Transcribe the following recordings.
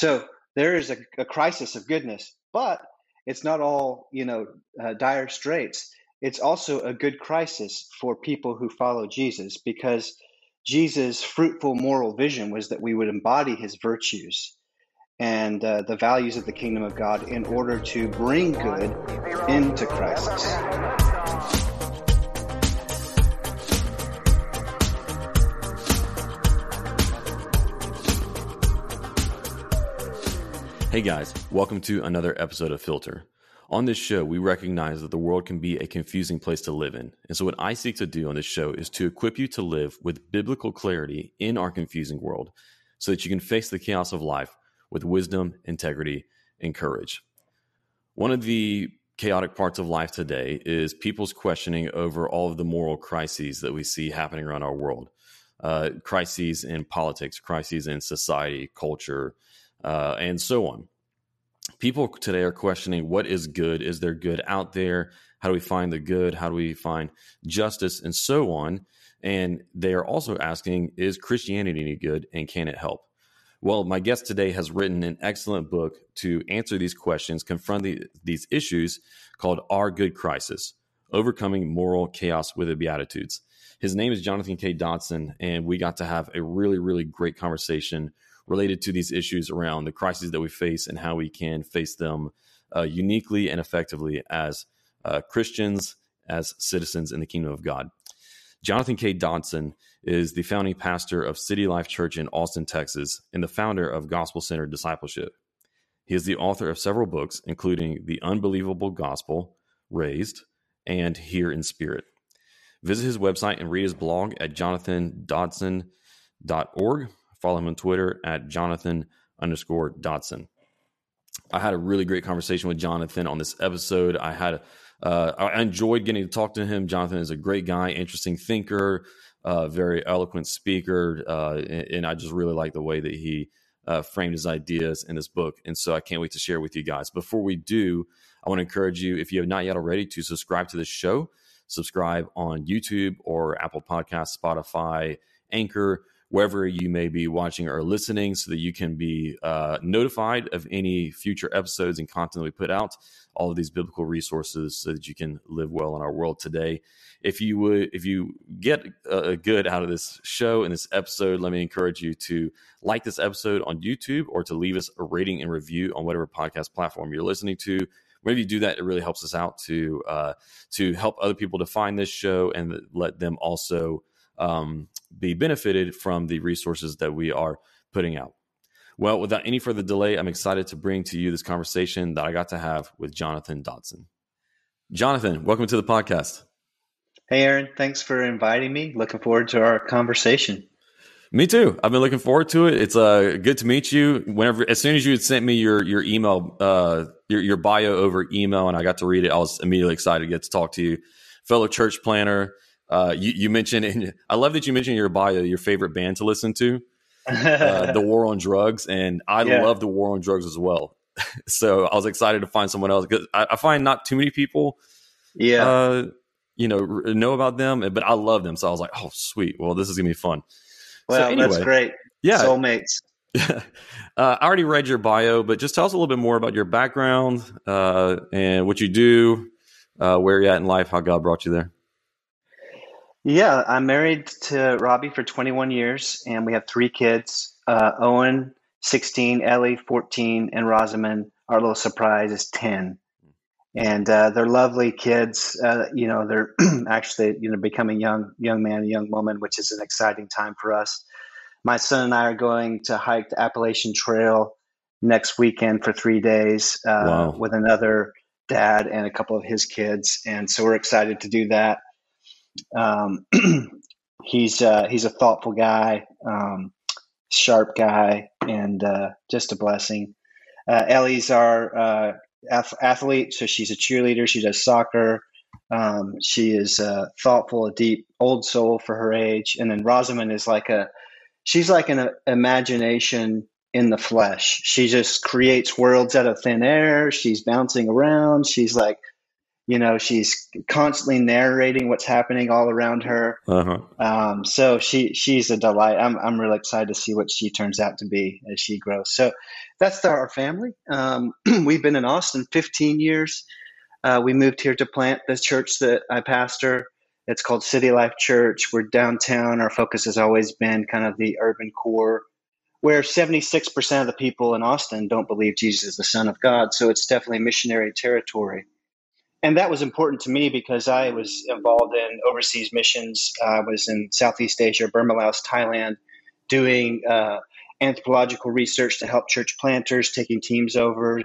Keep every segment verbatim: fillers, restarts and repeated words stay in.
So there is a, a crisis of goodness, but it's not all, you know, uh, dire straits. It's also a good crisis for people who follow Jesus, because Jesus' fruitful moral vision was that we would embody his virtues and uh, the values of the kingdom of God in order to bring good into crisis. Hey guys, welcome to another episode of Filter. On this show, we recognize that the world can be a confusing place to live in. And so what I seek to do on this show is to equip you to live with biblical clarity in our confusing world so that you can face the chaos of life with wisdom, integrity, and courage. One of the chaotic parts of life today is people's questioning over all of the moral crises that we see happening around our world. Uh, crises in politics, crises in society, culture, uh, and so on. People today are questioning what is good. Is there good out there? How do we find the good? How do we find justice, and so on? And they are also asking, is Christianity any good, and can it help? Well, my guest today has written an excellent book to answer these questions, confront the, these issues, called Our Good Crisis, Overcoming Moral Chaos with the Beatitudes. His name is Jonathan K. Dodson, and we got to have a really, really great conversation related to these issues around the crises that we face and how we can face them uh, uniquely and effectively as uh, Christians, as citizens in the kingdom of God. Jonathan K. Dodson is the founding pastor of City Life Church in Austin, Texas, and the founder of Gospel Centered Discipleship. He is the author of several books, including The Unbelievable Gospel, Raised, and Here in Spirit. Visit his website and read his blog at jonathan dodson dot org. Follow him on Twitter at Jonathan underscore Dodson. I had a really great conversation with Jonathan on this episode. I had, uh, I enjoyed getting to talk to him. Jonathan is a great guy, interesting thinker, uh, very eloquent speaker. Uh, and, and I just really like the way that he uh, framed his ideas in this book. And so I can't wait to share with you guys. Before we do, I want to encourage you, if you have not yet already, to subscribe to this show. Subscribe on YouTube or Apple Podcasts, Spotify, Anchor, wherever you may be watching or listening, so that you can be uh, notified of any future episodes and content we put out, all of these biblical resources, so that you can live well in our world today. If you would, if you get a good out of this show and this episode, let me encourage you to like this episode on YouTube or to leave us a rating and review on whatever podcast platform you're listening to. Whenever you do that, it really helps us out to, uh, to help other people to find this show and let them also um, be benefited from the resources that we are putting out. Well, without any further delay, I'm excited to bring to you this conversation that I got to have with Jonathan Dodson. Jonathan, welcome to the podcast. Hey, Aaron. Thanks for inviting me. Looking forward to our conversation. Me too. I've been looking forward to it. It's uh, good to meet you. Whenever, as soon as you had sent me your your email, uh, your, your bio over email, and I got to read it, I was immediately excited to get to talk to you, fellow church planner. Uh, you, you mentioned, and I love that you mentioned your bio, your favorite band to listen to, uh, the War on Drugs. And I yeah. love the War on Drugs as well. So I was excited to find someone else, because I, I find not too many people, yeah, uh, you know, know about them, but I love them. So I was like, oh, sweet. Well, this is gonna be fun. Well, so anyway, that's great. Yeah. Soulmates. uh, I already read your bio, but just tell us a little bit more about your background, uh, and what you do, uh, where you're at in life, how God brought you there. Yeah, I'm married to Robbie for twenty-one years, and we have three kids, uh, Owen, sixteen, Ellie, fourteen, and Rosamond, our little surprise, is ten. And uh, they're lovely kids. Uh, you know, they're actually, you know, becoming young, young man and young woman, which is an exciting time for us. My son and I are going to hike the Appalachian Trail next weekend for three days uh, wow. with another dad and a couple of his kids. And so we're excited to do that. Um, he's, uh, he's a thoughtful guy, um, sharp guy, and, uh, just a blessing. Uh, Ellie's our, uh, ath- athlete. So she's a cheerleader. She does soccer. Um, she is, uh, thoughtful, a deep old soul for her age. And then Rosamond is like a, she's like an uh, imagination in the flesh. She just creates worlds out of thin air. She's bouncing around. She's like, You know, she's constantly narrating what's happening all around her. Uh-huh. Um, so she she's a delight. I'm I'm really excited to see what she turns out to be as she grows. So that's our family. Um, we've been in Austin fifteen years. Uh, we moved here to plant the church that I pastor. It's called City Life Church. We're downtown. Our focus has always been kind of the urban core, where seventy-six percent of the people in Austin don't believe Jesus is the Son of God. So it's definitely missionary territory. And that was important to me because I was involved in overseas missions. I was in Southeast Asia, Burma, Laos, Thailand, doing uh, anthropological research to help church planters, taking teams over.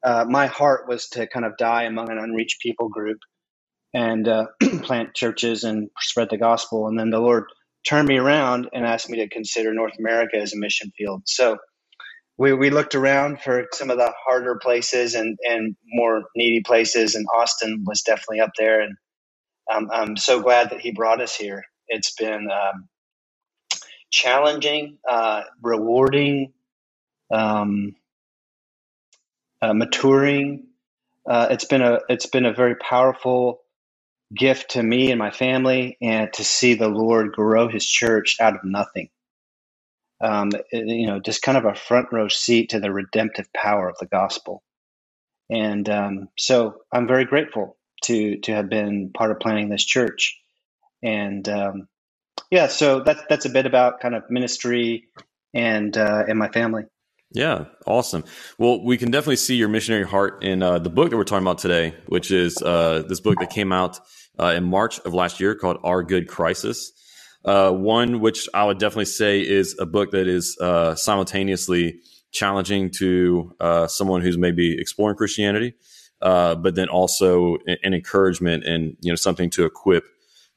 Uh, my heart was to kind of die among an unreached people group and uh, plant churches and spread the gospel. And then the Lord turned me around and asked me to consider North America as a mission field. So We we looked around for some of the harder places and, and more needy places, and Austin was definitely up there. And um, I'm so glad that he brought us here. It's been um, challenging, uh, rewarding, um, uh, maturing. Uh, it's been a it's been a very powerful gift to me and my family, and to see the Lord grow His church out of nothing. Um, you know, just kind of a front row seat to the redemptive power of the gospel. And um, so I'm very grateful to to have been part of planning this church. And um, yeah, so that's, that's a bit about kind of ministry and, uh, and my family. Yeah, awesome. Well, we can definitely see your missionary heart in uh, the book that we're talking about today, which is uh, this book that came out uh, in March of last year called Our Good Crisis. Uh, one which I would definitely say is a book that is uh, simultaneously challenging to uh, someone who's maybe exploring Christianity, uh, but then also an encouragement and, you know, something to equip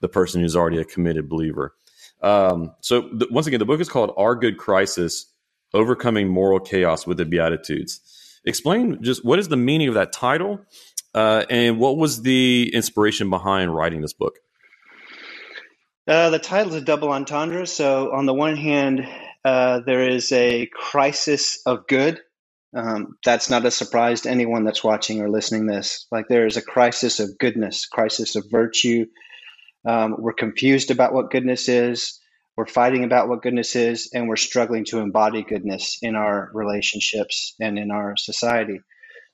the person who's already a committed believer. Um, so th- once again, the book is called Our Good Crisis, Overcoming Moral Chaos with the Beatitudes. Explain just what is the meaning of that title uh, and what was the inspiration behind writing this book? Uh, the title is a double entendre. So on the one hand, uh, there is a crisis of good. Um, that's not a surprise to anyone that's watching or listening this. Like, there is a crisis of goodness, crisis of virtue. Um, we're confused about what goodness is. We're fighting about what goodness is, and we're struggling to embody goodness in our relationships and in our society.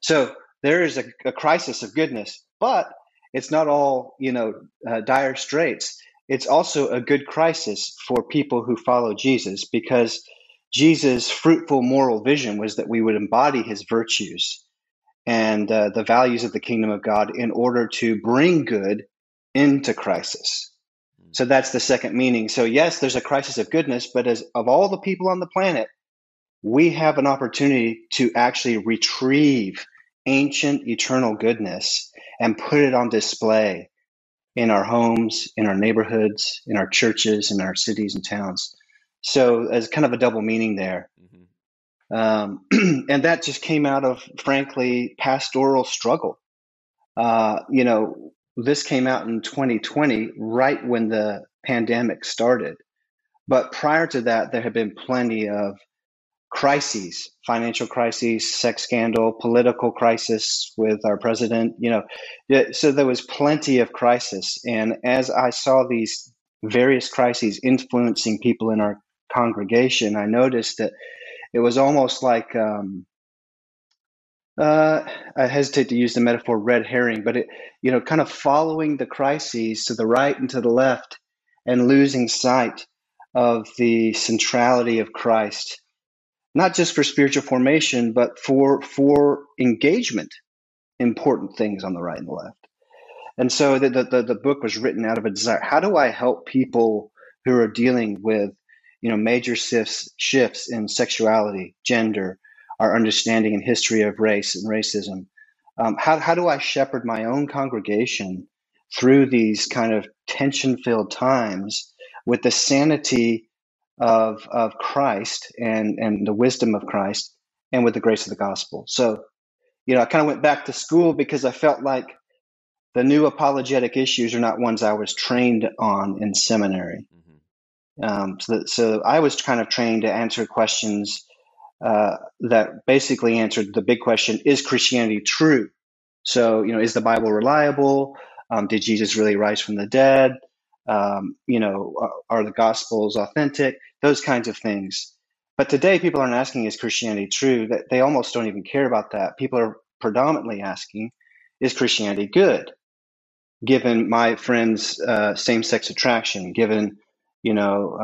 So there is a, a crisis of goodness, but it's not all, you know, uh, dire straits. It's also a good crisis for people who follow Jesus, because Jesus' fruitful moral vision was that we would embody his virtues and uh, the values of the kingdom of God in order to bring good into crisis. So that's the second meaning. So yes, there's a crisis of goodness, but as of all the people on the planet, we have an opportunity to actually retrieve ancient eternal goodness and put it on display in our homes, in our neighborhoods, in our churches, in our cities and towns. So as kind of a double meaning there. Mm-hmm. Um, and that just came out of, frankly, pastoral struggle. Uh, you know, this came out in twenty twenty, right when the pandemic started. But prior to that, there had been plenty of crises, financial crises, sex scandal, political crisis with our president, you know, so there was plenty of crisis. And as I saw these various crises influencing people in our congregation, I noticed that it was almost like, um, uh, I hesitate to use the metaphor red herring, but it, you know, kind of following the crises to the right and to the left and losing sight of the centrality of Christ, not just for spiritual formation, but for for engagement, important things on the right and the left. And so the, the, the book was written out of a desire. How do I help people who are dealing with, you know, major shifts, shifts in sexuality, gender, our understanding and history of race and racism? Um, how, how do I shepherd my own congregation through these kind of tension-filled times with the sanity of of Christ and, and the wisdom of Christ and with the grace of the gospel? So, you know, I kind of went back to school because I felt like the new apologetic issues are not ones I was trained on in seminary. Mm-hmm. Um, so, that, so I was kind of trained to answer questions uh, that basically answered the big question, is Christianity true? So, you know, is the Bible reliable? Um, did Jesus really rise from the dead? Um, you know, are, are the Gospels authentic? Those kinds of things. But today, people aren't asking, is Christianity true? That they almost don't even care about that. People are predominantly asking, is Christianity good? Given my friend's uh, same-sex attraction, given, you know,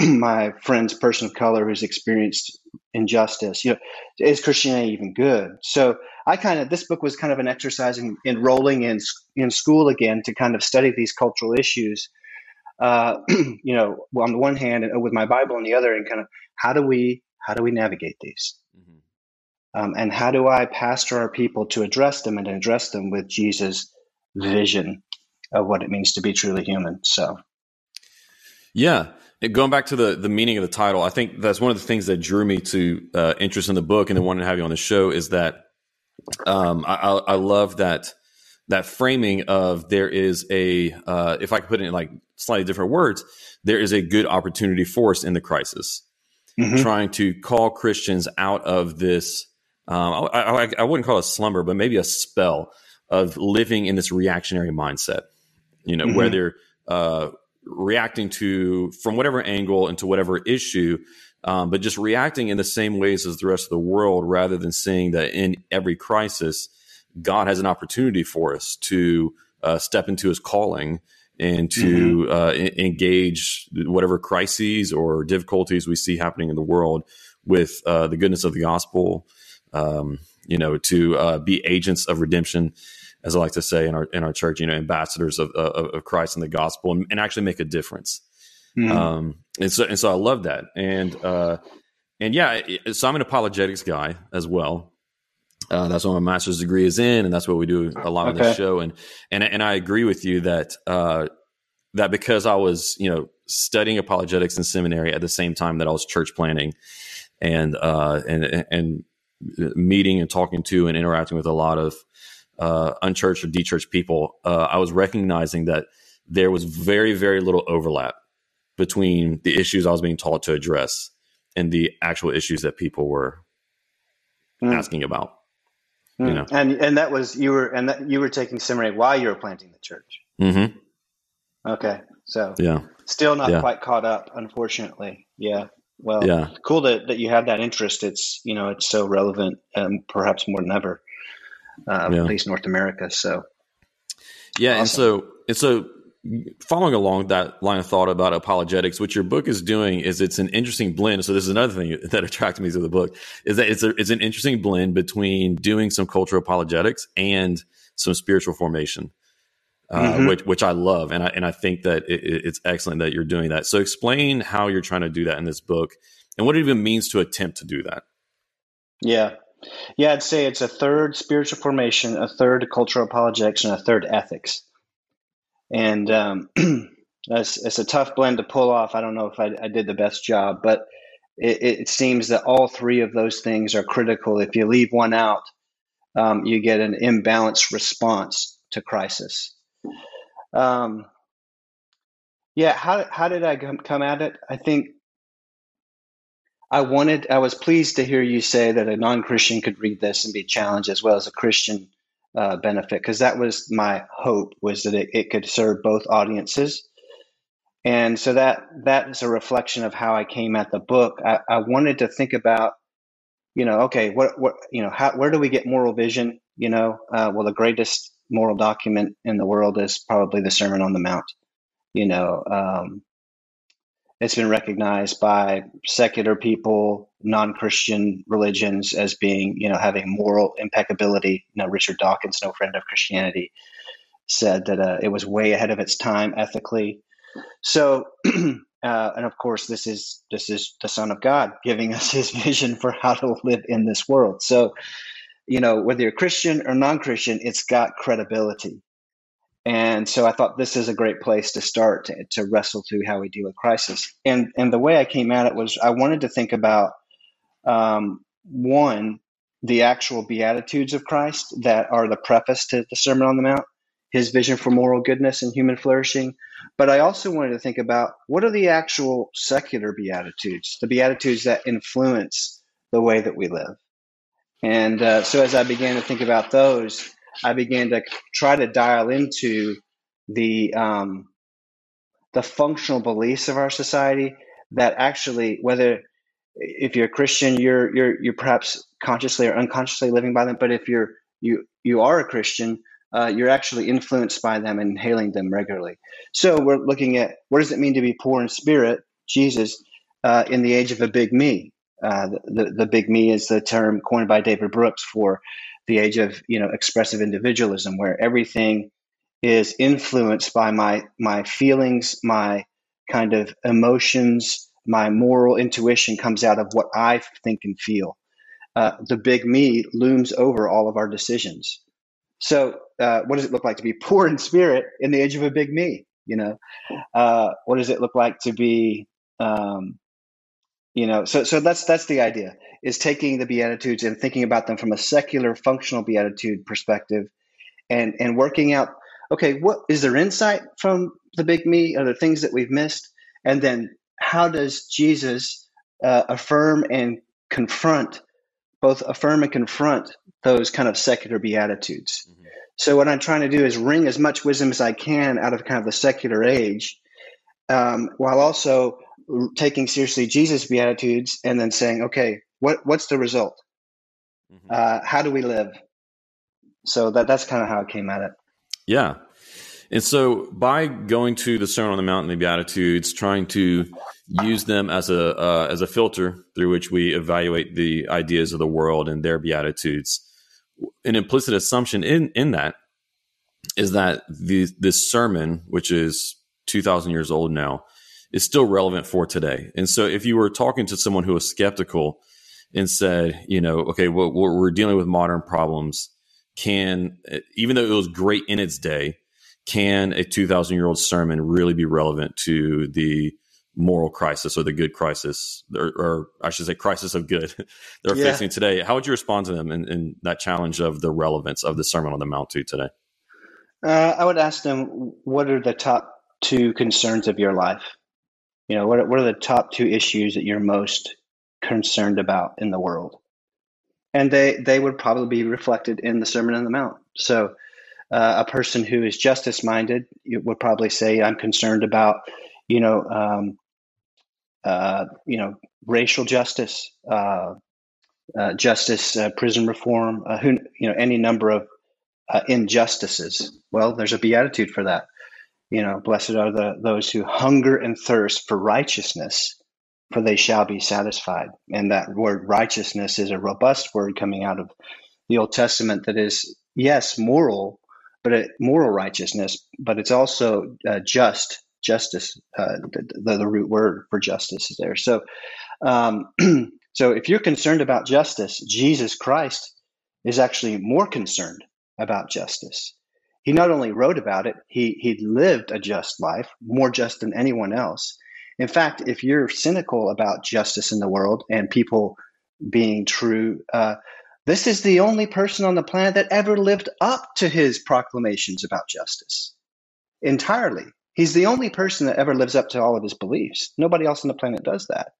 uh, my friend's person of color who's experienced injustice, you know, is Christianity even good? So I kind of, this book was kind of an exercise in, in rolling in, in school again to kind of study these cultural issues, uh, you know, on the one hand and with my Bible on the other, and kind of how do we, how do we navigate these? Mm-hmm. Um, and how do I pastor our people to address them and address them with Jesus' vision of what it means to be truly human? So, yeah, and going back to the the meaning of the title, I think that's one of the things that drew me to uh, interest in the book and then wanted to have you on the show is that um, I, I love that that framing of there is a uh, if I could put it in like slightly different words, there is a good opportunity for us in the crisis, mm-hmm. trying to call Christians out of this. Um, I, I, I wouldn't call it a slumber, but maybe a spell of living in this reactionary mindset, you know, mm-hmm. where they're uh, reacting to from whatever angle and to whatever issue, um, but just reacting in the same ways as the rest of the world, rather than seeing that in every crisis, God has an opportunity for us to uh, step into his calling and to mm-hmm. uh, en- engage whatever crises or difficulties we see happening in the world with uh, the goodness of the gospel. Um, you know, to uh, be agents of redemption, as I like to say in our in our church, you know, ambassadors of of, of Christ and the gospel, and, and actually make a difference. Mm-hmm. Um, and so, and so, I love that, and uh, and yeah, it, so I'm an apologetics guy as well. Uh, that's what my master's degree is in, and that's what we do a lot on okay. this show. And and and I agree with you that uh, that because I was you know studying apologetics in seminary at the same time that I was church planning, and uh, and and meeting and talking to and interacting with a lot of uh, unchurched or de-churched people, uh, I was recognizing that there was very, very little overlap between the issues I was being taught to address and the actual issues that people were mm. asking about. Mm. You know? And and that was you were and that you were taking seminary while you were planting the church. Mm-hmm. Okay, so yeah, still not yeah. quite caught up, unfortunately. Yeah. Well, yeah. Cool that, that you have that interest. It's, you know, it's so relevant and um, perhaps more than ever, uh, yeah. at least North America. So, yeah. Awesome. And so, and so following along that line of thought about apologetics, what your book is doing is it's an interesting blend. So this is another thing that attracted me to the book is that it's a, it's an interesting blend between doing some cultural apologetics and some spiritual formation, uh, mm-hmm. which, which I love. And I, and I think that it, it's excellent that you're doing that. So explain how you're trying to do that in this book and what it even means to attempt to do that. Yeah. Yeah. I'd say it's a third spiritual formation, a third cultural apologetics, and a third ethics. And, um, that's, it's a tough blend to pull off. I don't know if I, I did the best job, but it, it seems that all three of those things are critical. If you leave one out, um, you get an imbalanced response to crisis. Um, yeah, how, how did I come at it? I think I wanted, I was pleased to hear you say that a non-Christian could read this and be challenged as well as a Christian uh, benefit, because that was my hope, was that it, it could serve both audiences. And so that, that is a reflection of how I came at the book. I, I wanted to think about, you know, okay, what, what, you know, how, where do we get moral vision? You know, uh, well, the greatest moral document in the world is probably the Sermon on the Mount. You know, um, it's been recognized by secular people, non-Christian religions as being, you know, having moral impeccability. You know, Richard Dawkins, no friend of Christianity, said that uh, it was way ahead of its time ethically. So, uh, and of course, this is this is the Son of God giving us his vision for how to live in this world. So, you know, whether you're Christian or non-Christian, it's got credibility. And so I thought this is a great place to start to, to wrestle through how we deal with crisis. And and the way I came at it was I wanted to think about, um, one, the actual Beatitudes of Christ that are the preface to the Sermon on the Mount, his vision for moral goodness and human flourishing. But I also wanted to think about what are the actual secular Beatitudes, the Beatitudes that influence the way that we live. And uh, so as I began to think about those, I began to try to dial into the um, the functional beliefs of our society that actually, whether if you're a Christian, you're you're you're perhaps consciously or unconsciously living by them. But if you're you you are a Christian, uh, you're actually influenced by them and inhaling them regularly. So we're looking at what does it mean to be poor in spirit, Jesus, uh, in the age of a big me. Uh, the, the the big me is the term coined by David Brooks for the age of, you know, expressive individualism, where everything is influenced by my my feelings, my kind of emotions, my moral intuition comes out of what I think and feel. Uh, the big me looms over all of our decisions. So uh, what does it look like to be poor in spirit in the age of a big me? You know, uh, what does it look like to be, um, you know, so so that's that's the idea, is taking the Beatitudes and thinking about them from a secular functional Beatitude perspective, and, and working out, okay, what is there insight from the big me? Are there things that we've missed? And then how does Jesus uh, affirm and confront, both affirm and confront those kind of secular Beatitudes? Mm-hmm. So what I'm trying to do is wring as much wisdom as I can out of kind of the secular age, um, while also taking seriously Jesus' Beatitudes and then saying, okay, what what's the result? Mm-hmm. Uh, how do we live? So that that's kind of how I came at it. Yeah. And so by going to the Sermon on the Mount and the Beatitudes, trying to use them as a uh, as a filter through which we evaluate the ideas of the world and their Beatitudes, an implicit assumption in, in that is that the, this sermon, which is two thousand years old now, is still relevant for today. And so if you were talking to someone who was skeptical and said, you know, okay, well, we're dealing with modern problems, can, even though it was great in its day, can a two thousand year old sermon really be relevant to the moral crisis or the good crisis, or, or I should say crisis of good they're yeah. facing today? How would you respond to them in, in that challenge of the relevance of the Sermon on the Mount to today? Uh, I would ask them, what are the top two concerns of your life? You know, what, what are the top two issues that you're most concerned about in the world? And they, they would probably be reflected in the Sermon on the Mount. So uh, a person who is justice-minded would probably say, I'm concerned about, you know, um, uh, you know, racial justice, uh, uh, justice, uh, prison reform, uh, who, you know, any number of uh, injustices. Well, there's a Beatitude for that. You know, blessed are the those who hunger and thirst for righteousness, for they shall be satisfied. And that word righteousness is a robust word coming out of the Old Testament that is, yes, moral, but it, moral righteousness, but it's also uh, just justice. Uh, the, the root word for justice is there. So, um, so if you're concerned about justice, Jesus Christ is actually more concerned about justice. He not only wrote about it, he he lived a just life, more just than anyone else. In fact, if you're cynical about justice in the world and people being true, uh, this is the only person on the planet that ever lived up to his proclamations about justice entirely. He's the only person that ever lives up to all of his beliefs. Nobody else on the planet does that.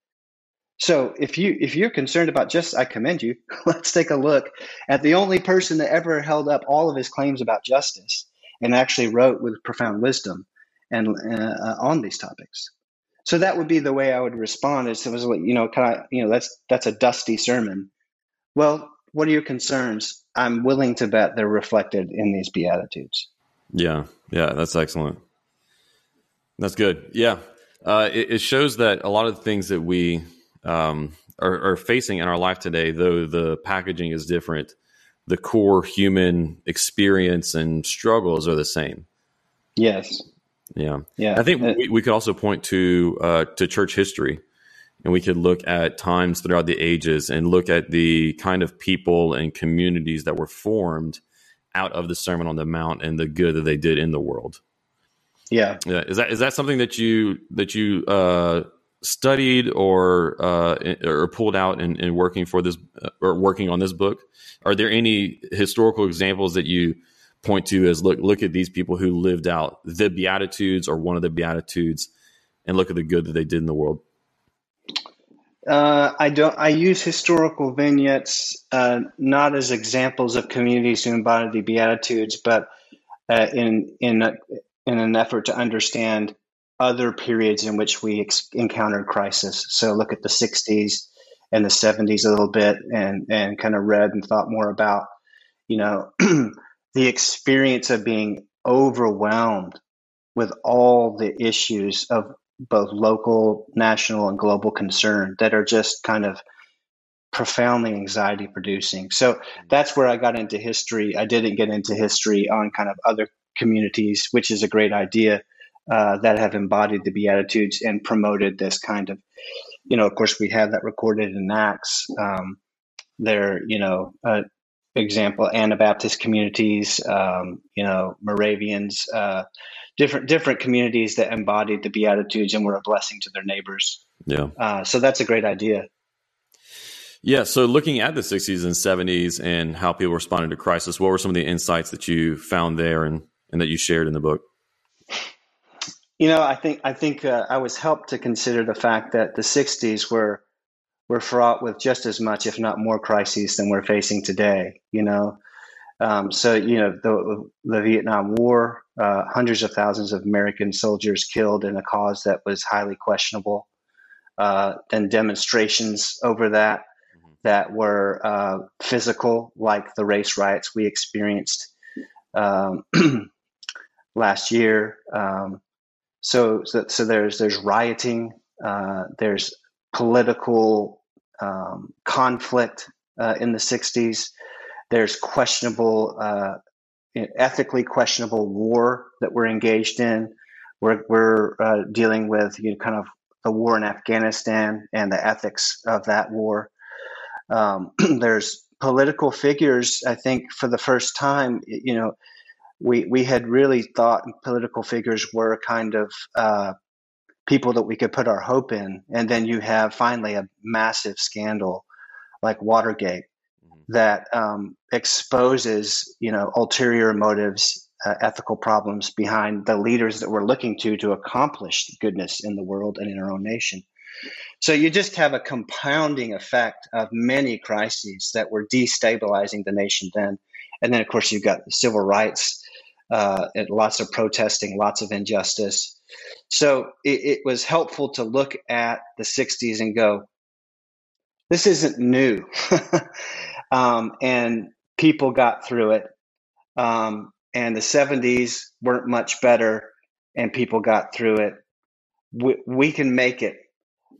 So if you if you're concerned about justice, I commend you. Let's take a look at the only person that ever held up all of his claims about justice and actually wrote with profound wisdom and uh, on these topics. So that would be the way I would respond. Is it was like, you know, kind of, you know, that's that's a dusty sermon. Well, what are your concerns? I'm willing to bet they're reflected in these Beatitudes. Yeah, yeah, that's excellent. That's good. Yeah. Uh, it, it shows that a lot of the things that we um, are, are facing in our life today, though the packaging is different, the core human experience and struggles are the same. Yes. Yeah. Yeah. I think uh, we, we could also point to uh, to church history, and we could look at times throughout the ages and look at the kind of people and communities that were formed out of the Sermon on the Mount and the good that they did in the world. Yeah. Yeah. Is that is that something that you that you uh, studied or uh, or pulled out in, in working for this uh, or working on this book? Are there any historical examples that you point to as look look at these people who lived out the Beatitudes or one of the Beatitudes and look at the good that they did in the world? Uh, I don't. I use historical vignettes uh, not as examples of communities who embody the Beatitudes, but uh, in in a, in an effort to understand other periods in which we ex- encountered crisis. So look at the sixties and the seventies a little bit, and and kind of read and thought more about, you know, the experience of being overwhelmed with all the issues of both local, national, and global concern that are just kind of profoundly anxiety producing. So that's where I got into history. I didn't get into history on kind of other communities, which is a great idea, uh, that have embodied the Beatitudes and promoted this kind of, you know, of course we have that recorded in Acts. Um, there, you know, uh, example, Anabaptist communities, um, you know, Moravians, uh, different different communities that embodied the Beatitudes and were a blessing to their neighbors. Yeah. Uh, so that's a great idea. Yeah. So looking at the sixties and seventies and how people responded to crisis, what were some of the insights that you found there and, and that you shared in the book? You know, I think I think uh, I was helped to consider the fact that the sixties were were fraught with just as much, if not more, crises than we're facing today. You know, um, so you know the the Vietnam War. Uh, hundreds of thousands of American soldiers killed in a cause that was highly questionable, uh, and demonstrations over that that were uh, physical, like the race riots we experienced um, last year. Um, so, so, so there's there's rioting, uh, there's political um, conflict uh, in the sixties. There's questionable. Uh, ethically questionable war that we're engaged in. We're, we're uh, dealing with, you know, kind of the war in Afghanistan and the ethics of that war. Um, there's political figures, I think, for the first time, you know, we, we had really thought political figures were kind of uh, people that we could put our hope in. And then you have finally a massive scandal like Watergate that um, exposes, you know, ulterior motives, uh, ethical problems behind the leaders that we're looking to to accomplish goodness in the world and in our own nation. So you just have a compounding effect of many crises that were destabilizing the nation then. And then, of course, you've got civil rights, uh, and lots of protesting, lots of injustice. So it, it was helpful to look at the sixties and go, this isn't new. Um, and people got through it. Um, and the seventies weren't much better, and people got through it. We, we can make it,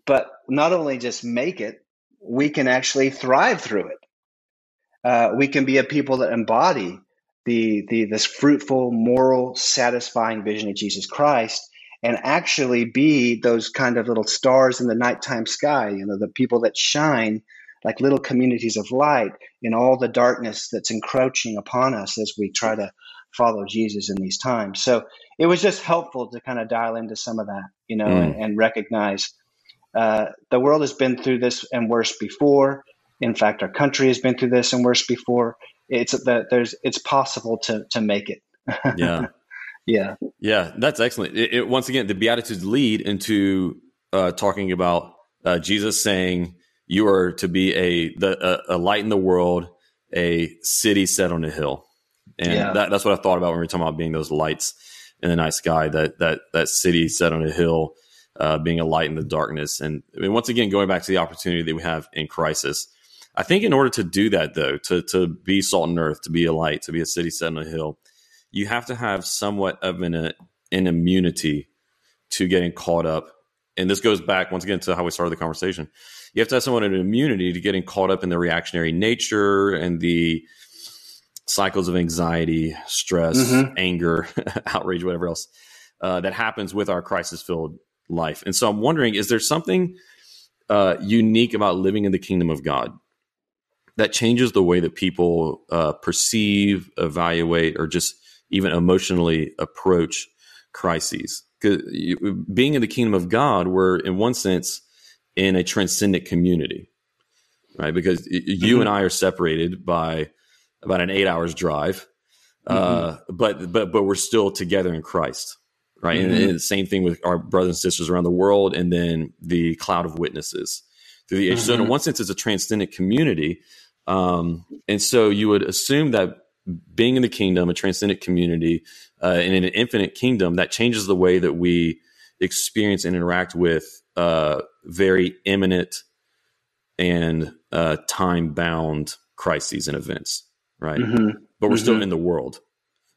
but not only just make it, we can actually thrive through it. Uh, we can be a people that embody the, the this fruitful, moral, satisfying vision of Jesus Christ, and actually be those kind of little stars in the nighttime sky, you know, the people that shine like little communities of light in all the darkness that's encroaching upon us as we try to follow Jesus in these times. So it was just helpful to kind of dial into some of that, you know, mm. and, and recognize uh, the world has been through this and worse before. In fact, our country has been through this and worse before. It's that there's it's possible to to make it. Yeah, yeah, yeah. That's excellent. It, it, once again, the Beatitudes lead into uh, talking about uh, Jesus saying, you are to be a the, a, a light in the world, a city set on a hill. And yeah. that, that's what I thought about when we were talking about being those lights in the night sky, that that that city set on a hill, uh, being a light in the darkness. And I mean, once again, going back to the opportunity that we have in crisis, I think in order to do that, though, to, to be salt and earth, to be a light, to be a city set on a hill, you have to have somewhat of an, uh, an immunity to getting caught up. And this goes back, once again, to how we started the conversation. You have to have someone in an immunity to getting caught up in the reactionary nature and the cycles of anxiety, stress, mm-hmm. anger, outrage, whatever else uh, that happens with our crisis-filled life. And so I'm wondering, is there something uh, unique about living in the kingdom of God that changes the way that people uh, perceive, evaluate, or just even emotionally approach crises? Because being in the kingdom of God, we're in one sense in a transcendent community, right? Because you mm-hmm. and I are separated by about an eight hours drive, mm-hmm. uh, but but but we're still together in Christ, right? Mm-hmm. And, and the same thing with our brothers and sisters around the world, and then the cloud of witnesses through the age. Mm-hmm. So in one sense, it's a transcendent community. Um, and so you would assume that being in the kingdom, a transcendent community, uh, and in an infinite kingdom, that changes the way that we experience and interact with uh, very imminent and uh, time-bound crises and events, right? Mm-hmm. But we're mm-hmm. still in the world.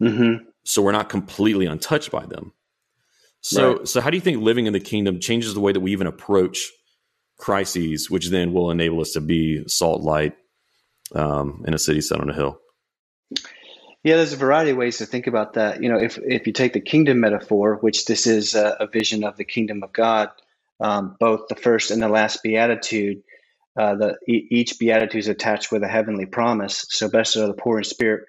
Mm-hmm. So we're not completely untouched by them. So, right. so how do you think living in the kingdom changes the way that we even approach crises, which then will enable us to be salt, light um, in a city set on a hill? Yeah, there's a variety of ways to think about that. You know, if if you take the kingdom metaphor, which this is a, a vision of the kingdom of God, um, both the first and the last beatitude, uh, the e- each beatitude is attached with a heavenly promise. So blessed are the poor in spirit,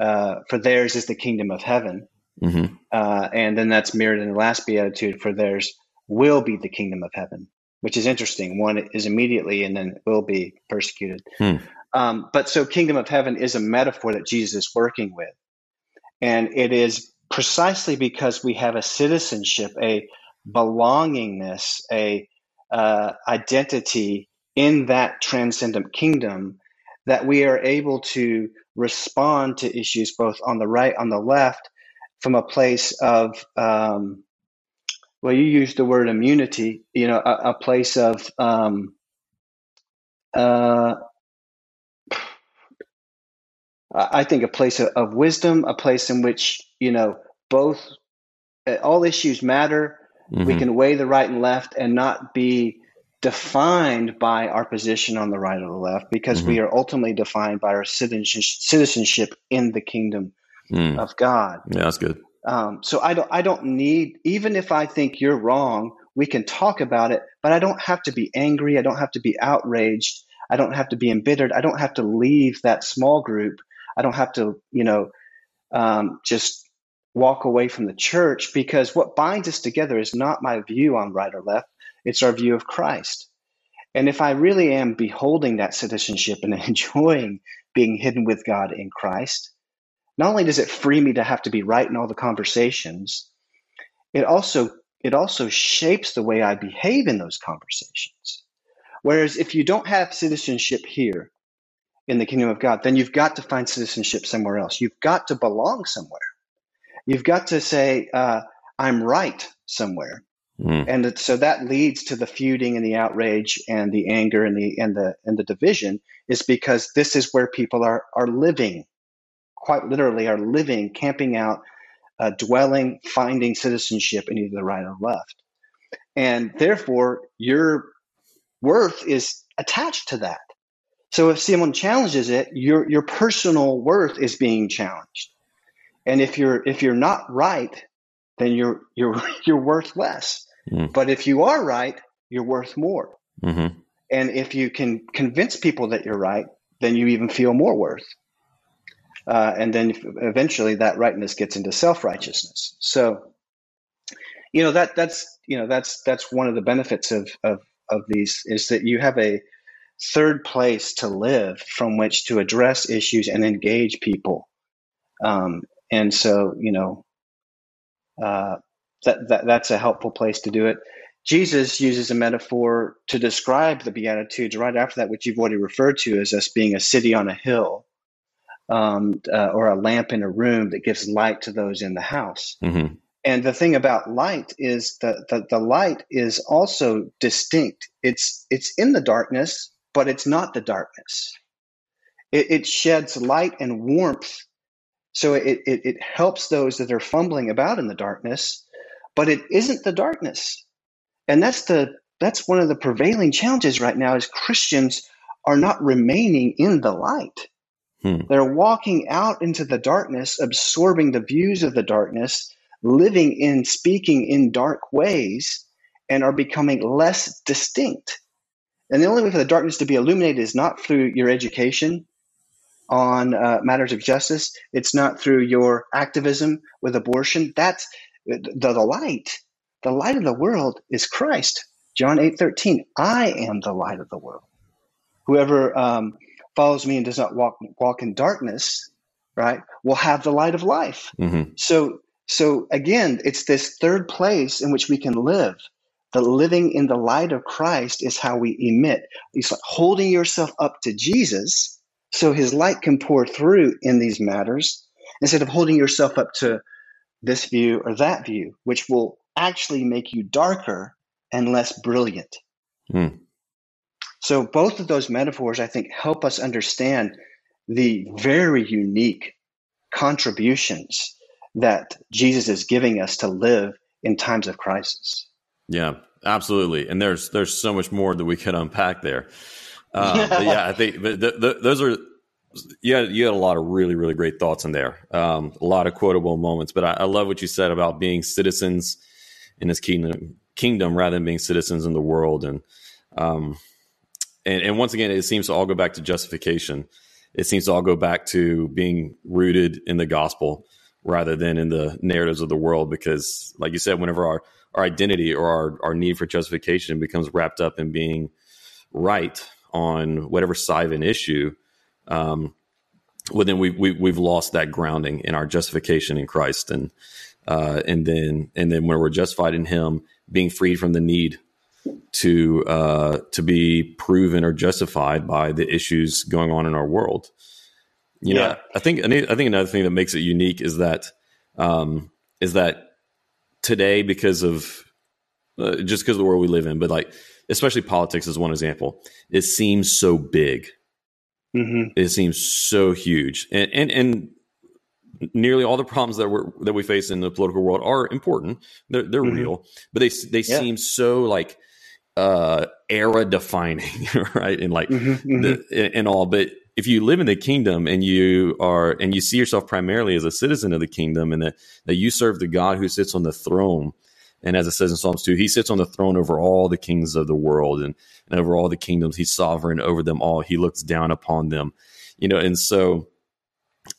uh, for theirs is the kingdom of heaven. Mm-hmm. Uh, and then that's mirrored in the last beatitude, for theirs will be the kingdom of heaven, which is interesting. One is immediately, and then will be persecuted. Hmm. Um, but so kingdom of heaven is a metaphor that Jesus is working with. And it is precisely because we have a citizenship, a belongingness, a uh, identity in that transcendent kingdom that we are able to respond to issues both on the right, on the left, from a place of, um, well, you used the word immunity, you know, a, a place of um, uh, I think a place of, of wisdom, a place in which, you know, both, all issues matter. Mm-hmm. We can weigh the right and left and not be defined by our position on the right or the left, because mm-hmm. we are ultimately defined by our citizenship in the kingdom mm. of God. Yeah, that's good. Um, so I don't, I don't need, even if I think you're wrong, we can talk about it, but I don't have to be angry. I don't have to be outraged. I don't have to be embittered. I don't have to leave that small group. I don't have to, you know, um, just walk away from the church, because what binds us together is not my view on right or left. It's our view of Christ. And if I really am beholding that citizenship and enjoying being hidden with God in Christ, not only does it free me to have to be right in all the conversations, it also it also shapes the way I behave in those conversations. Whereas if you don't have citizenship here in the kingdom of God, then you've got to find citizenship somewhere else. You've got to belong somewhere. You've got to say, uh, I'm right somewhere. Mm. And so that leads to the feuding and the outrage and the anger and the and the and the division, is because this is where people are are living. Quite literally are living, camping out, uh, dwelling, finding citizenship in either the right or left. And therefore, your worth is attached to that. So if someone challenges it, your your personal worth is being challenged. And if you're if you're not right, then you're you're you're worth less. Mm. But if you are right, you're worth more. Mm-hmm. And if you can convince people that you're right, then you even feel more worth. Uh, and then eventually that rightness gets into self-righteousness. So, you know, that that's, you know, that's, that's one of the benefits of, of, of these, is that you have a third place to live from which to address issues and engage people. Um, and so, you know, uh, that, that that's a helpful place to do it. Jesus uses a metaphor to describe the Beatitudes right after that, which you've already referred to as us being a city on a hill. Um, uh, or a lamp in a room that gives light to those in the house. Mm-hmm. And the thing about light is the, the the light is also distinct. It's it's in the darkness, but it's not the darkness. It, it sheds light and warmth, so it, it it helps those that are fumbling about in the darkness, but it isn't the darkness. And that's the that's one of the prevailing challenges right now, is Christians are not remaining in the light. Hmm. They're walking out into the darkness, absorbing the views of the darkness, living in, speaking in dark ways, and are becoming less distinct. And the only way for the darkness to be illuminated is not through your education on uh, matters of justice. It's not through your activism with abortion. That's the, the light. The light of the world is Christ. John eight thirteen, I am the light of the world. Whoever... Um, follows me and does not walk walk in darkness, right, will have the light of life. Mm-hmm. So so again, it's this third place in which we can live The living in the light of Christ is how we emit. It's like holding yourself up to Jesus so his light can pour through in these matters, instead of holding yourself up to this view or that view, which will actually make you darker and less brilliant. Mm. So both of those metaphors, I think, help us understand the very unique contributions that Jesus is giving us to live in times of crisis. Yeah, absolutely. And there's there's so much more that we could unpack there. Uh, but yeah, I think but th- th- those are, you had, you had a lot of really, really great thoughts in there. Um, a lot of quotable moments. But I, I love what you said about being citizens in his kingdom, kingdom rather than being citizens in the world. And, um, and, and once again, it seems to all go back to justification. It seems to all go back to being rooted in the gospel rather than in the narratives of the world. Because like you said, whenever our, our identity or our, our need for justification becomes wrapped up in being right on whatever side of an issue, um, well, then we, we, we've lost that grounding in our justification in Christ. And, uh, and then, and then when we're justified in him, being freed from the need to, uh, to be proven or justified by the issues going on in our world. You yeah. know, I think, I think another thing that makes it unique is that, um, is that today, because of uh, just because of the world we live in, but like, especially politics is one example. It seems so big. Mm-hmm. It seems so huge, and, and and nearly all the problems that we're that we face in the political world are important. They're they're mm-hmm. real, but they they yeah. seem so like uh, era defining, right? And like mm-hmm, the, mm-hmm. and all. But if you live in the kingdom and you are and you see yourself primarily as a citizen of the kingdom, and that that you serve the God who sits on the throne, and as it says in Psalms two, he sits on the throne over all the kings of the world and, and over all the kingdoms. He's sovereign over them all. He looks down upon them, you know, and so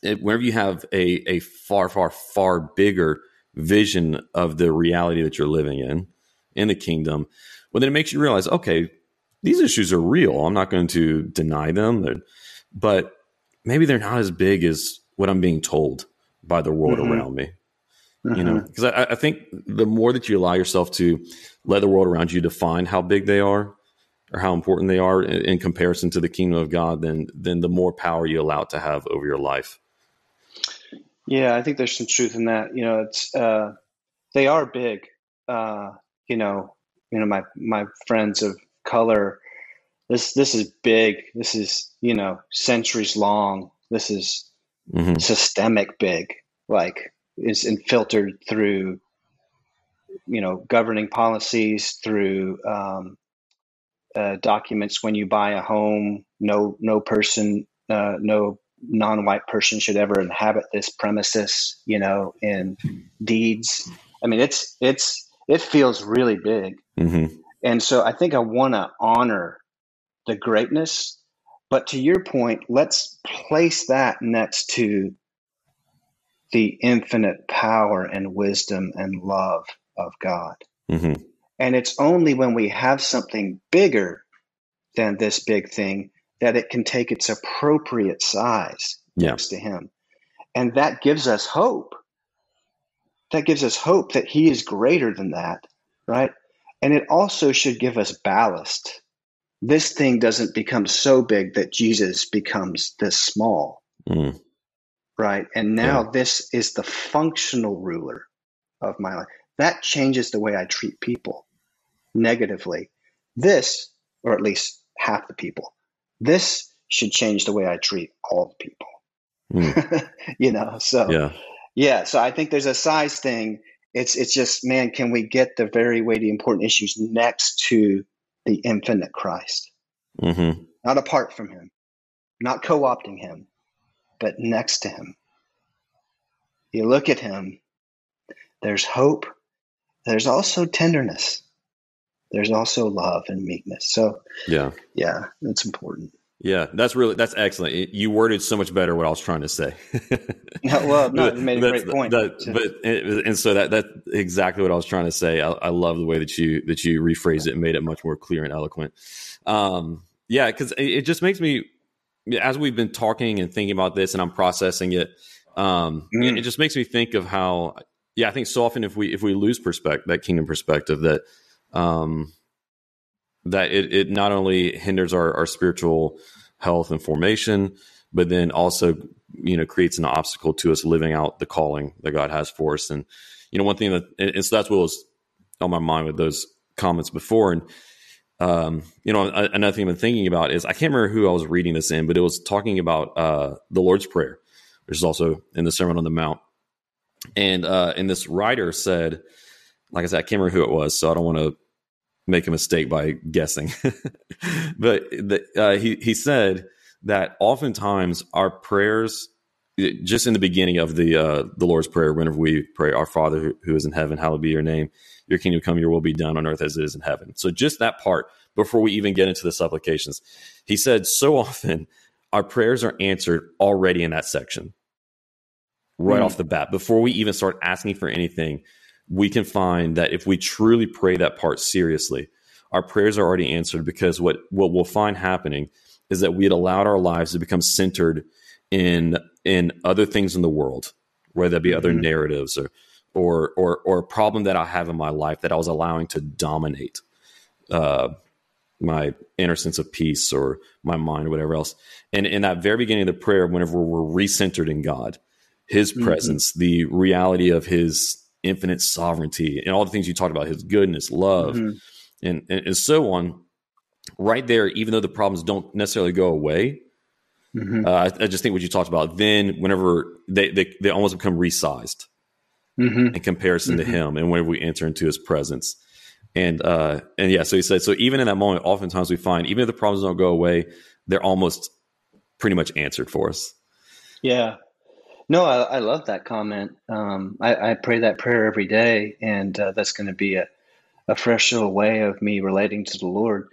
it, whenever you have a, a far, far, far bigger vision of the reality that you're living in, in the kingdom, well, then it makes you realize, okay, these issues are real. I'm not going to deny them, but maybe they're not as big as what I'm being told by the world mm-hmm. around me. You know, because I, I think the more that you allow yourself to let the world around you define how big they are or how important they are in, in comparison to the kingdom of God, then then the more power you allow it to have over your life. Yeah, I think there's some truth in that. You know, it's uh, they are big. Uh, you know, you know my my friends of color. This this is big. This is you know centuries long. This is mm-hmm. systemic big. Like. Is and filtered through, you know, governing policies, through um, uh, documents. When you buy a home, no no person, uh, no non-white person should ever inhabit this premises. You know, in deeds. I mean, it's it's it feels really big, mm-hmm. and so I think I want to honor the greatness. But to your point, let's place that next to the infinite power and wisdom and love of God. Mm-hmm. And it's only when we have something bigger than this big thing that it can take its appropriate size yeah. next to him. And that gives us hope. That gives us hope that he is greater than that, right? And it also should give us ballast. This thing doesn't become so big that Jesus becomes this small. Mm. Right. And now yeah. this is the functional ruler of my life. That changes the way I treat people negatively. This, or at least half the people, this should change the way I treat all the people. Mm. you know, so yeah. yeah. So I think there's a size thing. It's it's just, man, can we get the very weighty important issues next to the infinite Christ? Mm-hmm. Not apart from him, not co-opting him, but next to him. You look at him, there's hope. There's also tenderness. There's also love and meekness. So yeah, yeah, it's important. Yeah, that's really, that's excellent. You worded so much better what I was trying to say. no, well, no, you made a great point. That, so. But and so that that's exactly what I was trying to say. I, I love the way that you, that you rephrased it and made it much more clear and eloquent. Um, yeah, because it, it just makes me, as we've been talking and thinking about this and I'm processing it, um, mm. it just makes me think of how, yeah, I think so often if we, if we lose perspective, that kingdom perspective, that, um, that it, it not only hinders our, our spiritual health and formation, but then also, you know, creates an obstacle to us living out the calling that God has for us. And, you know, one thing that, and so that's what was on my mind with those comments before. And, um, you know, another thing I've been thinking about is, I can't remember who I was reading this in, but it was talking about uh, the Lord's Prayer, which is also in the Sermon on the Mount. And, uh, and this writer said, like I said, I can't remember who it was, so I don't want to make a mistake by guessing. But the, uh, he, he said that oftentimes our prayers, just in the beginning of the uh, the Lord's Prayer, whenever we pray, "Our Father who is in heaven, hallowed be your name. Your kingdom come, your will be done on earth as it is in heaven." So just that part, before we even get into the supplications, he said so often our prayers are answered already in that section. Right mm. off the bat, before we even start asking for anything, we can find that if we truly pray that part seriously, our prayers are already answered, because what, what we'll find happening is that we had allowed our lives to become centered in in other things in the world, whether that be mm-hmm. other narratives or or or or a problem that I have in my life that I was allowing to dominate uh, my inner sense of peace or my mind or whatever else. And in that very beginning of the prayer, whenever we're recentered in God, his presence, mm-hmm. the reality of his infinite sovereignty and all the things you talked about, his goodness, love, mm-hmm. and, and, and so on, right there, even though the problems don't necessarily go away, mm-hmm. uh, I, I just think what you talked about, then whenever they, they, they almost become resized mm-hmm. in comparison mm-hmm. to him, and whenever we enter into his presence. And, uh, and yeah, so he said, so even in that moment, oftentimes we find, even if the problems don't go away, they're almost pretty much answered for us. Yeah. No, I, I love that comment. Um, I, I pray that prayer every day, and uh, that's going to be a, a fresh little way of me relating to the Lord.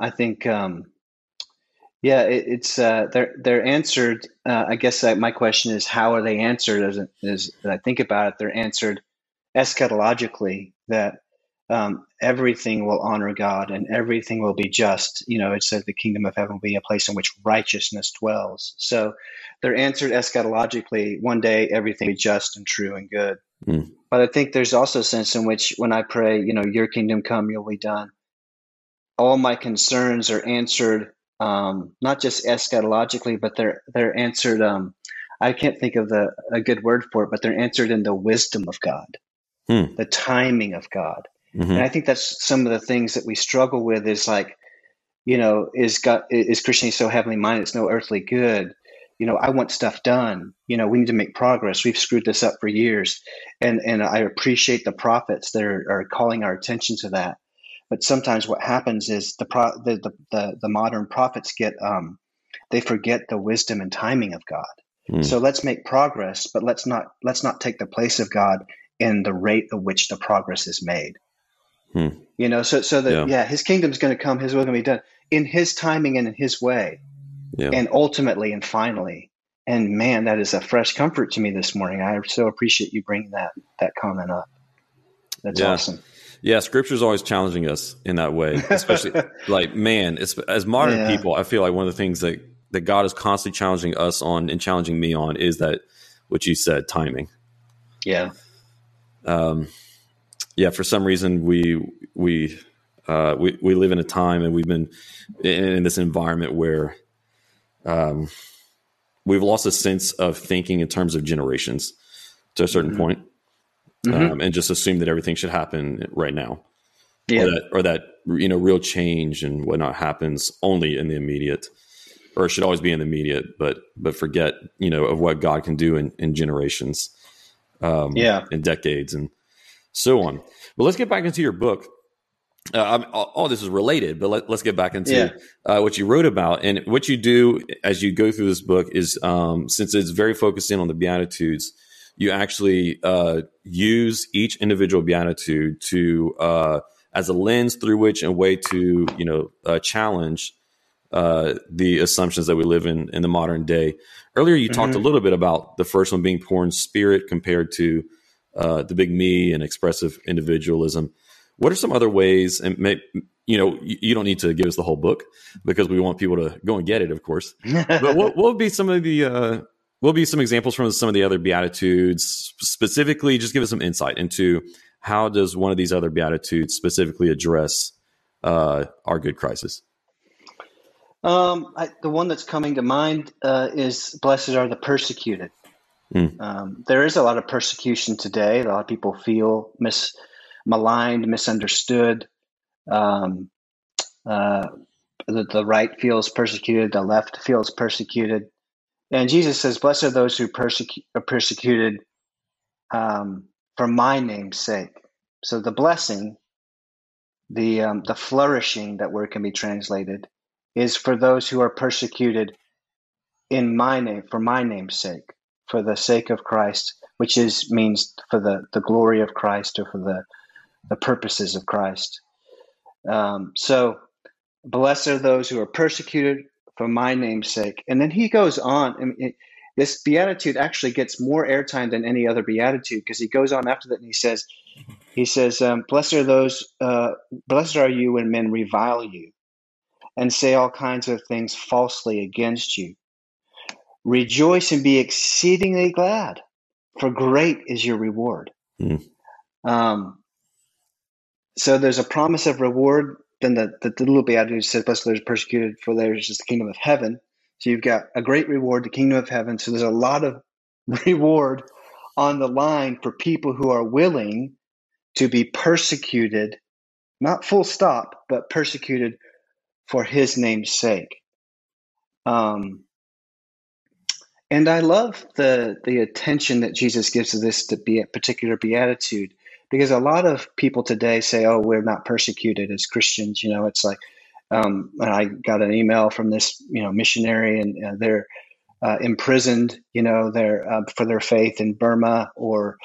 I think, um, yeah, it, it's uh, they're they're answered. Uh, I guess I, my question is, how are they answered? As, as I think about it, they're answered eschatologically, that um, everything will honor God and everything will be just. You know, it says the kingdom of heaven will be a place in which righteousness dwells. So they're answered eschatologically. One day, everything will be just and true and good. Mm. But I think there's also a sense in which when I pray, you know, your kingdom come, your will be done, all my concerns are answered, um, not just eschatologically, but they're they're answered. Um, I can't think of the, a good word for it, but they're answered in the wisdom of God, mm. the timing of God. Mm-hmm. And I think that's some of the things that we struggle with is like, you know, is God, is Christianity so heavenly minded, it's no earthly good. You know, I want stuff done. You know, we need to make progress. We've screwed this up for years. And and I appreciate the prophets that are, are calling our attention to that. But sometimes what happens is the pro, the, the, the, the modern prophets get, um, they forget the wisdom and timing of God. Mm. So let's make progress, but let's not let's not take the place of God in the rate at which the progress is made. Mm. You know, so so that, yeah. yeah, his kingdom's going to come, his will going to be done in his timing and in his way. Yeah. And ultimately and finally. And man, that is a fresh comfort to me this morning. I so appreciate you bringing that that comment up. That's yeah. awesome. Yeah, Scripture is always challenging us in that way, especially like, man, it's, as modern yeah. people, I feel like one of the things that, that God is constantly challenging us on and challenging me on is that, what you said, timing. Yeah. Um. Yeah, for some reason, we we uh, we we live in a time, and we've been in, in this environment where Um, we've lost a sense of thinking in terms of generations to a certain mm-hmm. point, um, mm-hmm. and just assume that everything should happen right now, yeah. or that, or that, you know, real change and whatnot happens only in the immediate, or it should always be in the immediate, but, but forget, you know, of what God can do in, in generations, um, yeah. in decades and so on. But let's get back into your book. Uh, I'm, all this is related, but let, let's get back into yeah. uh, what you wrote about. And what you do as you go through this book is, um, since it's very focused in on the Beatitudes, you actually uh, use each individual Beatitude to uh, as a lens through which, and a way to, you know, uh, challenge uh, the assumptions that we live in in the modern day. Earlier, you mm-hmm. talked a little bit about the first one being poor in spirit compared to uh, the big me and expressive individualism. What are some other ways, and may, you know, you don't need to give us the whole book because we want people to go and get it, of course. But what, what would be some of the, uh, what would be some examples from some of the other Beatitudes specifically? Just give us some insight into how does one of these other Beatitudes specifically address uh, our good crisis? Um, I, the one that's coming to mind uh, is blessed are the persecuted. Mm. Um, there is a lot of persecution today. A lot of people feel mis- maligned, misunderstood. Um, uh, the, the right feels persecuted. The left feels persecuted. And Jesus says, blessed are those who persecu- are persecuted um, for my name's sake. So the blessing, the um, the flourishing, that word can be translated, is for those who are persecuted in my name, for my name's sake, for the sake of Christ, which is means for the, the glory of Christ, or for the, the purposes of Christ. Um, so blessed are those who are persecuted for my name's sake. And then he goes on. I mean, it, this beatitude actually gets more airtime than any other beatitude, because he goes on after that and he says, he says, um, blessed are those, uh, blessed are you when men revile you and say all kinds of things falsely against you. Rejoice and be exceedingly glad, for great is your reward. Mm. Um, so there's a promise of reward. Then the, the, the little Beatitude says, blessed are those persecuted, for theirs is the kingdom of heaven. So you've got a great reward, the kingdom of heaven. So there's a lot of reward on the line for people who are willing to be persecuted, not full stop, but persecuted for his name's sake. Um, and I love the the attention that Jesus gives to this to be a particular beatitude, because a lot of people today say, oh, we're not persecuted as Christians. You know, it's like, um, and I got an email from this, you know, missionary, and uh, they're uh, imprisoned, you know, they're uh, for their faith in Burma, or,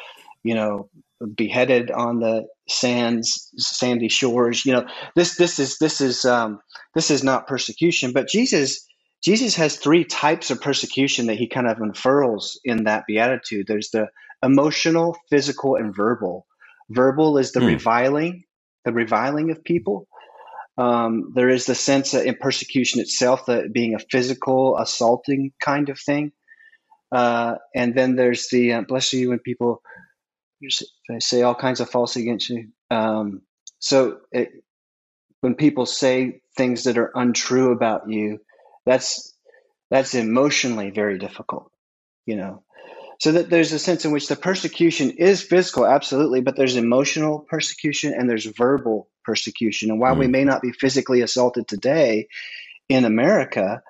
you know, beheaded on the sands, sandy shores. You know, this, this is, this is, um, this is not persecution. But Jesus, Jesus has three types of persecution that he kind of unfurls in that beatitude. There's the emotional, physical, and verbal. Verbal is the mm. reviling, the reviling of people. Um, there is the sense of in persecution itself, the being a physical, assaulting kind of thing. Uh, and then there's the uh, bless you when people They say all kinds of false against you. Um, so it, when people say things that are untrue about you, that's that's emotionally very difficult, you know. So that there's a sense in which the persecution is physical, absolutely, but there's emotional persecution and there's verbal persecution. And while mm. we may not be physically assaulted today in America,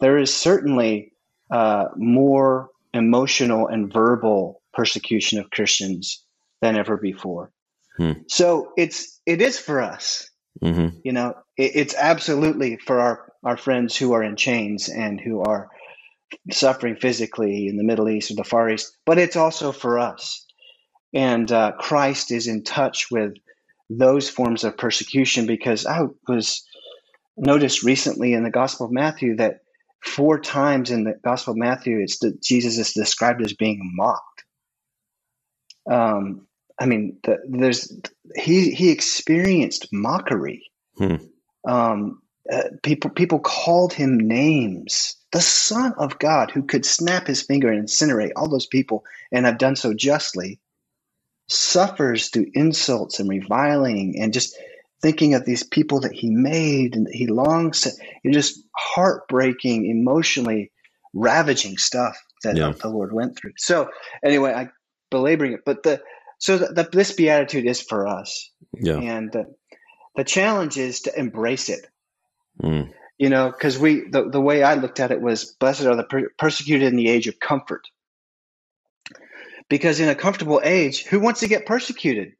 there is certainly uh, more emotional and verbal persecution of Christians than ever before. Hmm. So it's, it is for us, mm-hmm. you know, it, it's absolutely for our, our friends who are in chains and who are suffering physically in the Middle East or the Far East, but it's also for us. And uh, Christ is in touch with those forms of persecution, because I was noticed recently in the Gospel of Matthew that four times in the Gospel of Matthew, it's that Jesus is described as being mocked. Um, I mean, the, there's he he experienced mockery. Hmm. Um, uh, people people called him names. The Son of God, who could snap his finger and incinerate all those people, and have done so justly, suffers through insults and reviling, and just thinking of these people that he made and that he longs to. It's just heartbreaking, emotionally ravaging stuff that yeah. the Lord went through. So anyway, I. belaboring it, but the so the, the, this beatitude is for us, yeah. and the, the challenge is to embrace it. Mm. You know, because we the, the way I looked at it was, blessed are the per- persecuted in the age of comfort, because in a comfortable age, who wants to get persecuted?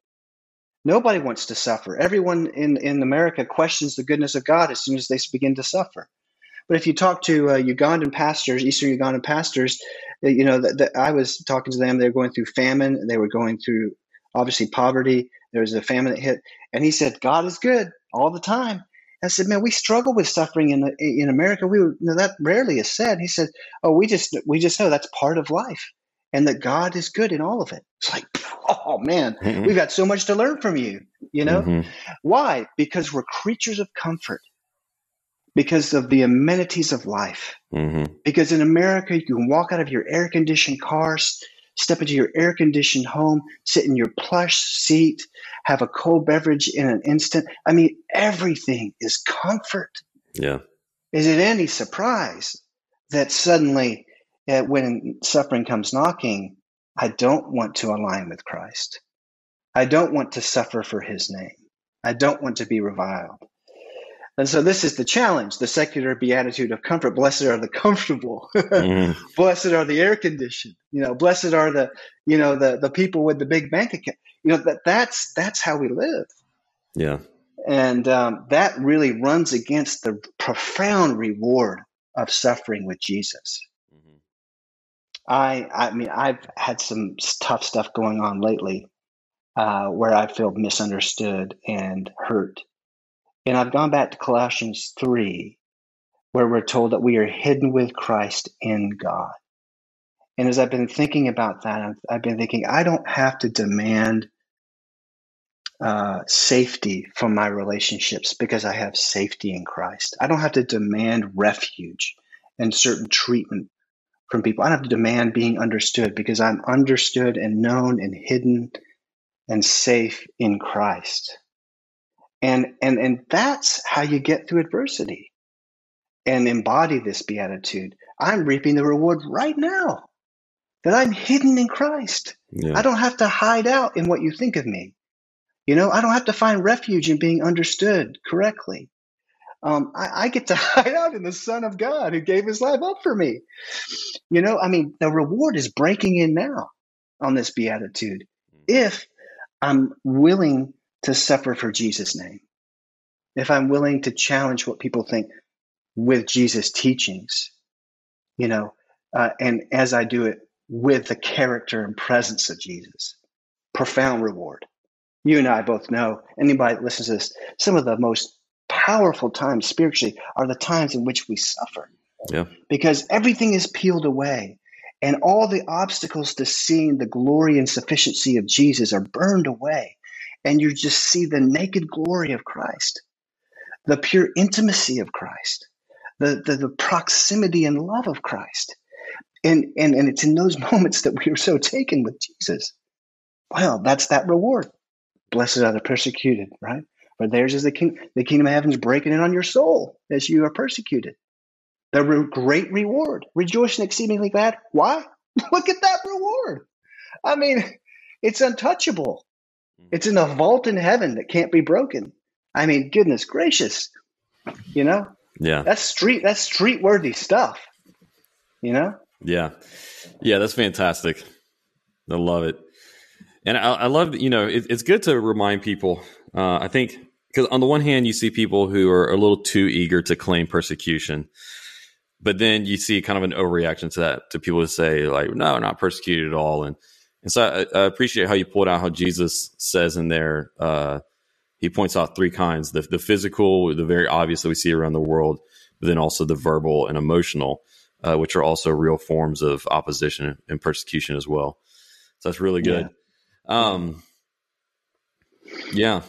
Nobody wants to suffer. Everyone in in America questions the goodness of God as soon as they begin to suffer. But if you talk to uh, Ugandan pastors, Eastern Ugandan pastors, you know, that I was talking to them. They were going through famine. They were going through, obviously, poverty. There was a famine that hit. And he said, God is good all the time. I said, man, we struggle with suffering in the, in America. We you know, that rarely is said. He said, oh, we just we just know that's part of life, and that God is good in all of it. It's like, oh, man, mm-hmm. we've got so much to learn from you. You know, mm-hmm. why? Because we're creatures of comfort. Because of the amenities of life. Mm-hmm. Because in America, you can walk out of your air-conditioned cars, Step into your air-conditioned home, sit in your plush seat, have a cold beverage in an instant. I mean, everything is comfort. Yeah. Is it any surprise that suddenly uh, when suffering comes knocking, I don't want to align with Christ. I don't want to suffer for his name. I don't want to be reviled. And so this is the challenge, the secular beatitude of comfort. Blessed are the comfortable. Mm. Blessed are the air conditioned. You know, blessed are the, you know, the, the people with the big bank account. You know, that that's that's how we live. Yeah. And um, that really runs against the profound reward of suffering with Jesus. Mm-hmm. I I mean, I've had some tough stuff going on lately uh, where I feel misunderstood and hurt. And I've gone back to Colossians three, where we're told that we are hidden with Christ in God. And as I've been thinking about that, I've, I've been thinking, I don't have to demand uh, safety from my relationships because I have safety in Christ. I don't have to demand refuge and certain treatment from people. I don't have to demand being understood because I'm understood and known and hidden and safe in Christ. And, and and that's how you get through adversity and embody this beatitude. I'm reaping the reward right now that I'm hidden in Christ. Yeah. I don't have to hide out in what you think of me. You know, I don't have to find refuge in being understood correctly. Um, I, I get to hide out in the Son of God who gave his life up for me. You know, I mean, the reward is breaking in now on this beatitude if I'm willing to suffer for Jesus' name, if I'm willing to challenge what people think with Jesus' teachings, you know, uh, and as I do it with the character and presence of Jesus, profound reward. You and I both know, anybody that listens to this, some of the most powerful times spiritually are the times in which we suffer. Yeah. Because everything is peeled away and all the obstacles to seeing the glory and sufficiency of Jesus are burned away. And you just see the naked glory of Christ, the pure intimacy of Christ, the, the, the proximity and love of Christ. And, and, and it's in those moments that we are so taken with Jesus. Well, that's that reward. Blessed are the persecuted, right? For theirs is the kingdom. The kingdom of heaven is breaking in on your soul as you are persecuted. The re- great reward, rejoice and exceedingly glad. Why? Look at that reward. I mean, it's untouchable. It's in a vault in heaven that can't be broken. I mean, goodness gracious, you know? Yeah. That's street, that's street worthy stuff, you know? Yeah. Yeah. That's fantastic. I love it. And I, I love, you know, it, it's good to remind people, uh, I think, because on the one hand, you see people who are a little too eager to claim persecution, but then you see kind of an overreaction to that, to people who say like, no, not persecuted at all. And, And so I, I appreciate how you pulled out how Jesus says in there, uh, he points out three kinds, the, the physical, the very obvious that we see around the world, but then also the verbal and emotional, uh, which are also real forms of opposition and persecution as well. So that's really good. Yeah. Um, yeah,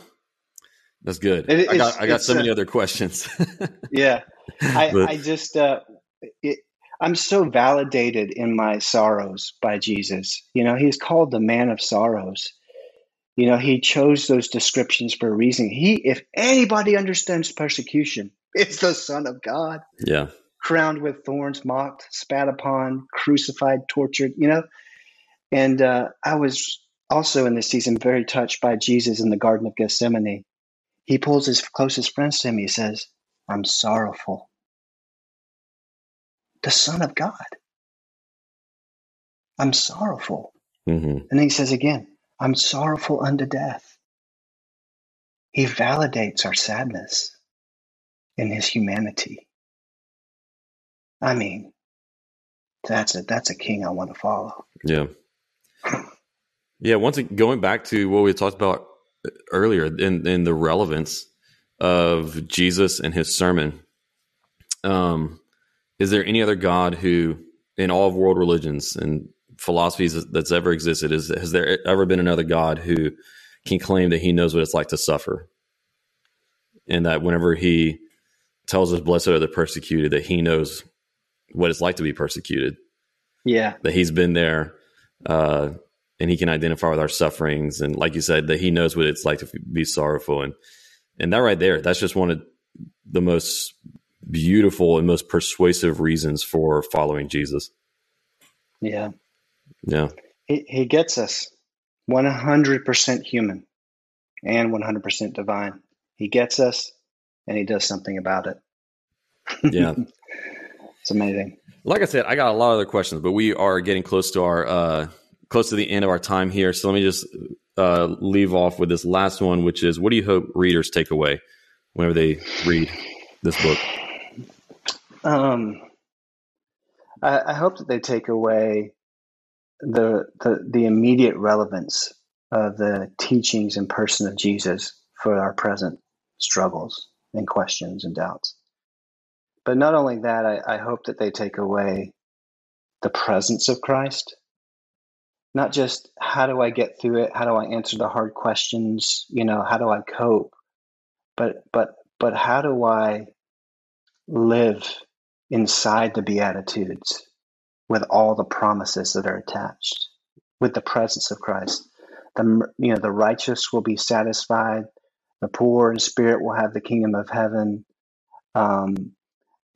that's good. It, I got, I got so many uh, other questions. Yeah, I, but, I just, uh, it, I'm so validated in my sorrows by Jesus. You know, he's called the man of sorrows. You know, he chose those descriptions for a reason. He, if anybody understands persecution, it's the Son of God. Yeah. Crowned with thorns, mocked, spat upon, crucified, tortured, you know. And uh, I was also in this season very touched by Jesus in the Garden of Gethsemane. He pulls his closest friends to him. He says, I'm sorrowful. The Son of God. I'm sorrowful. Mm-hmm. And then he says again, I'm sorrowful unto death. He validates our sadness in his humanity. I mean, that's a, that's a king I want to follow. Yeah. Yeah. Once again, going back to what we talked about earlier in, in the relevance of Jesus and his sermon, um, is there any other God who, in all of world religions and philosophies that's ever existed, is has there ever been another God who can claim that he knows what it's like to suffer? And that whenever he tells us, blessed are the persecuted, that he knows what it's like to be persecuted. Yeah. That he's been there uh, and he can identify with our sufferings. And like you said, that he knows what it's like to be sorrowful. And, and that right there, that's just one of the most beautiful and most persuasive reasons for following Jesus. Yeah. Yeah. He, he gets us one hundred percent human and one hundred percent divine. He gets us and he does something about it. Yeah. It's amazing. Like I said, I got a lot of other questions, but we are getting close to our, uh, close to the end of our time here. So let me just uh, leave off with this last one, which is, what do you hope readers take away whenever they read this book? Um, I, I hope that they take away the, the, the immediate relevance of the teachings and person of Jesus for our present struggles and questions and doubts. But not only that, I, I hope that they take away the presence of Christ, not just how do I get through it, how do I answer the hard questions, you know, how do I cope, but but but how do I live inside the Beatitudes with all the promises that are attached, with the presence of Christ. The you know the righteous will be satisfied, the poor in spirit will have the kingdom of heaven. Um,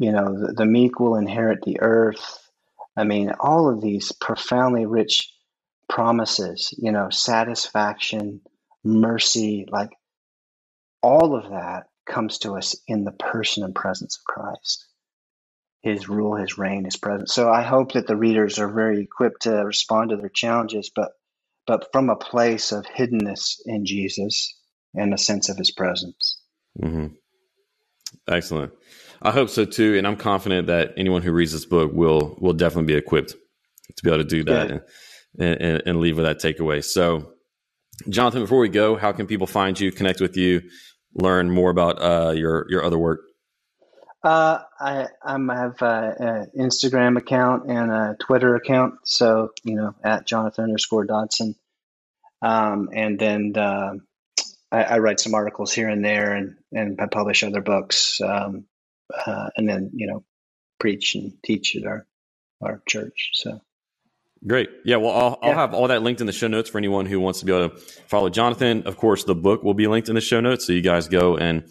You know, the, the meek will inherit the earth. I mean, all of these profoundly rich promises, you know, satisfaction, mercy, like all of that comes to us in the person and presence of Christ, his rule, his reign, his presence. So I hope that the readers are very equipped to respond to their challenges, but but from a place of hiddenness in Jesus and a sense of his presence. Mm-hmm. Excellent. I hope so too. And I'm confident that anyone who reads this book will, will definitely be equipped to be able to do that yeah. and, and, and leave with that takeaway. So Jonathan, before we go, how can people find you, connect with you, learn more about uh, your, your other work? Uh, I, I'm, I have an Instagram account and a Twitter account. So, you know, at Jonathan underscore Dodson. Um, and then, uh, I, I write some articles here and there and, and I publish other books. Um, Uh, and then, you know, preach and teach at our, our church. So great. Yeah. Well, I'll, yeah. I'll have all that linked in the show notes for anyone who wants to be able to follow Jonathan. Of course, the book will be linked in the show notes. So you guys go and,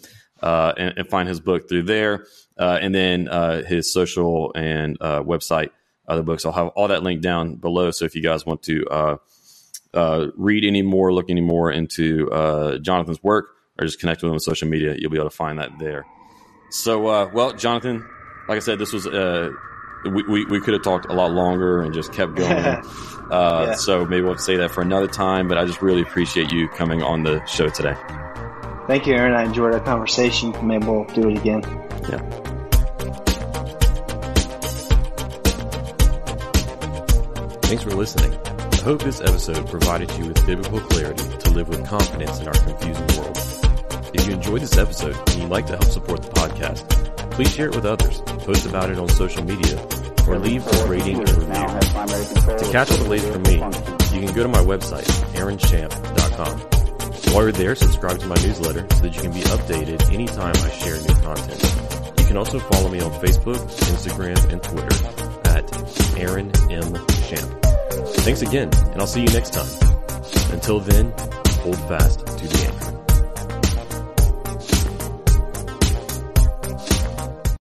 uh, and, and find his book through there. Uh, and then, uh, his social and, uh, website, other books. I'll have all that linked down below. So if you guys want to, uh, uh, read any more, look any more into, uh, Jonathan's work or just connect with him on social media, you'll be able to find that there. So, uh, well, Jonathan, like I said, this was, uh, we, we, we could have talked a lot longer and just kept going. uh, yeah. So maybe we'll have to say that for another time, but I just really appreciate you coming on the show today. Thank you, Aaron. I enjoyed our conversation. Maybe we'll do it again. Yeah. Thanks for listening. I hope this episode provided you with biblical clarity to live with confidence in our confusing world. If you enjoyed this episode and you'd like to help support the podcast, please share it with others, post about it on social media, or leave a rating and review. To catch all the latest from me, you can go to my website, Aaron Champ dot com. While you're there, subscribe to my newsletter so that you can be updated anytime I share new content. You can also follow me on Facebook, Instagram, and Twitter at Aaron M. Champ. Thanks again, and I'll see you next time. Until then, hold fast to the end.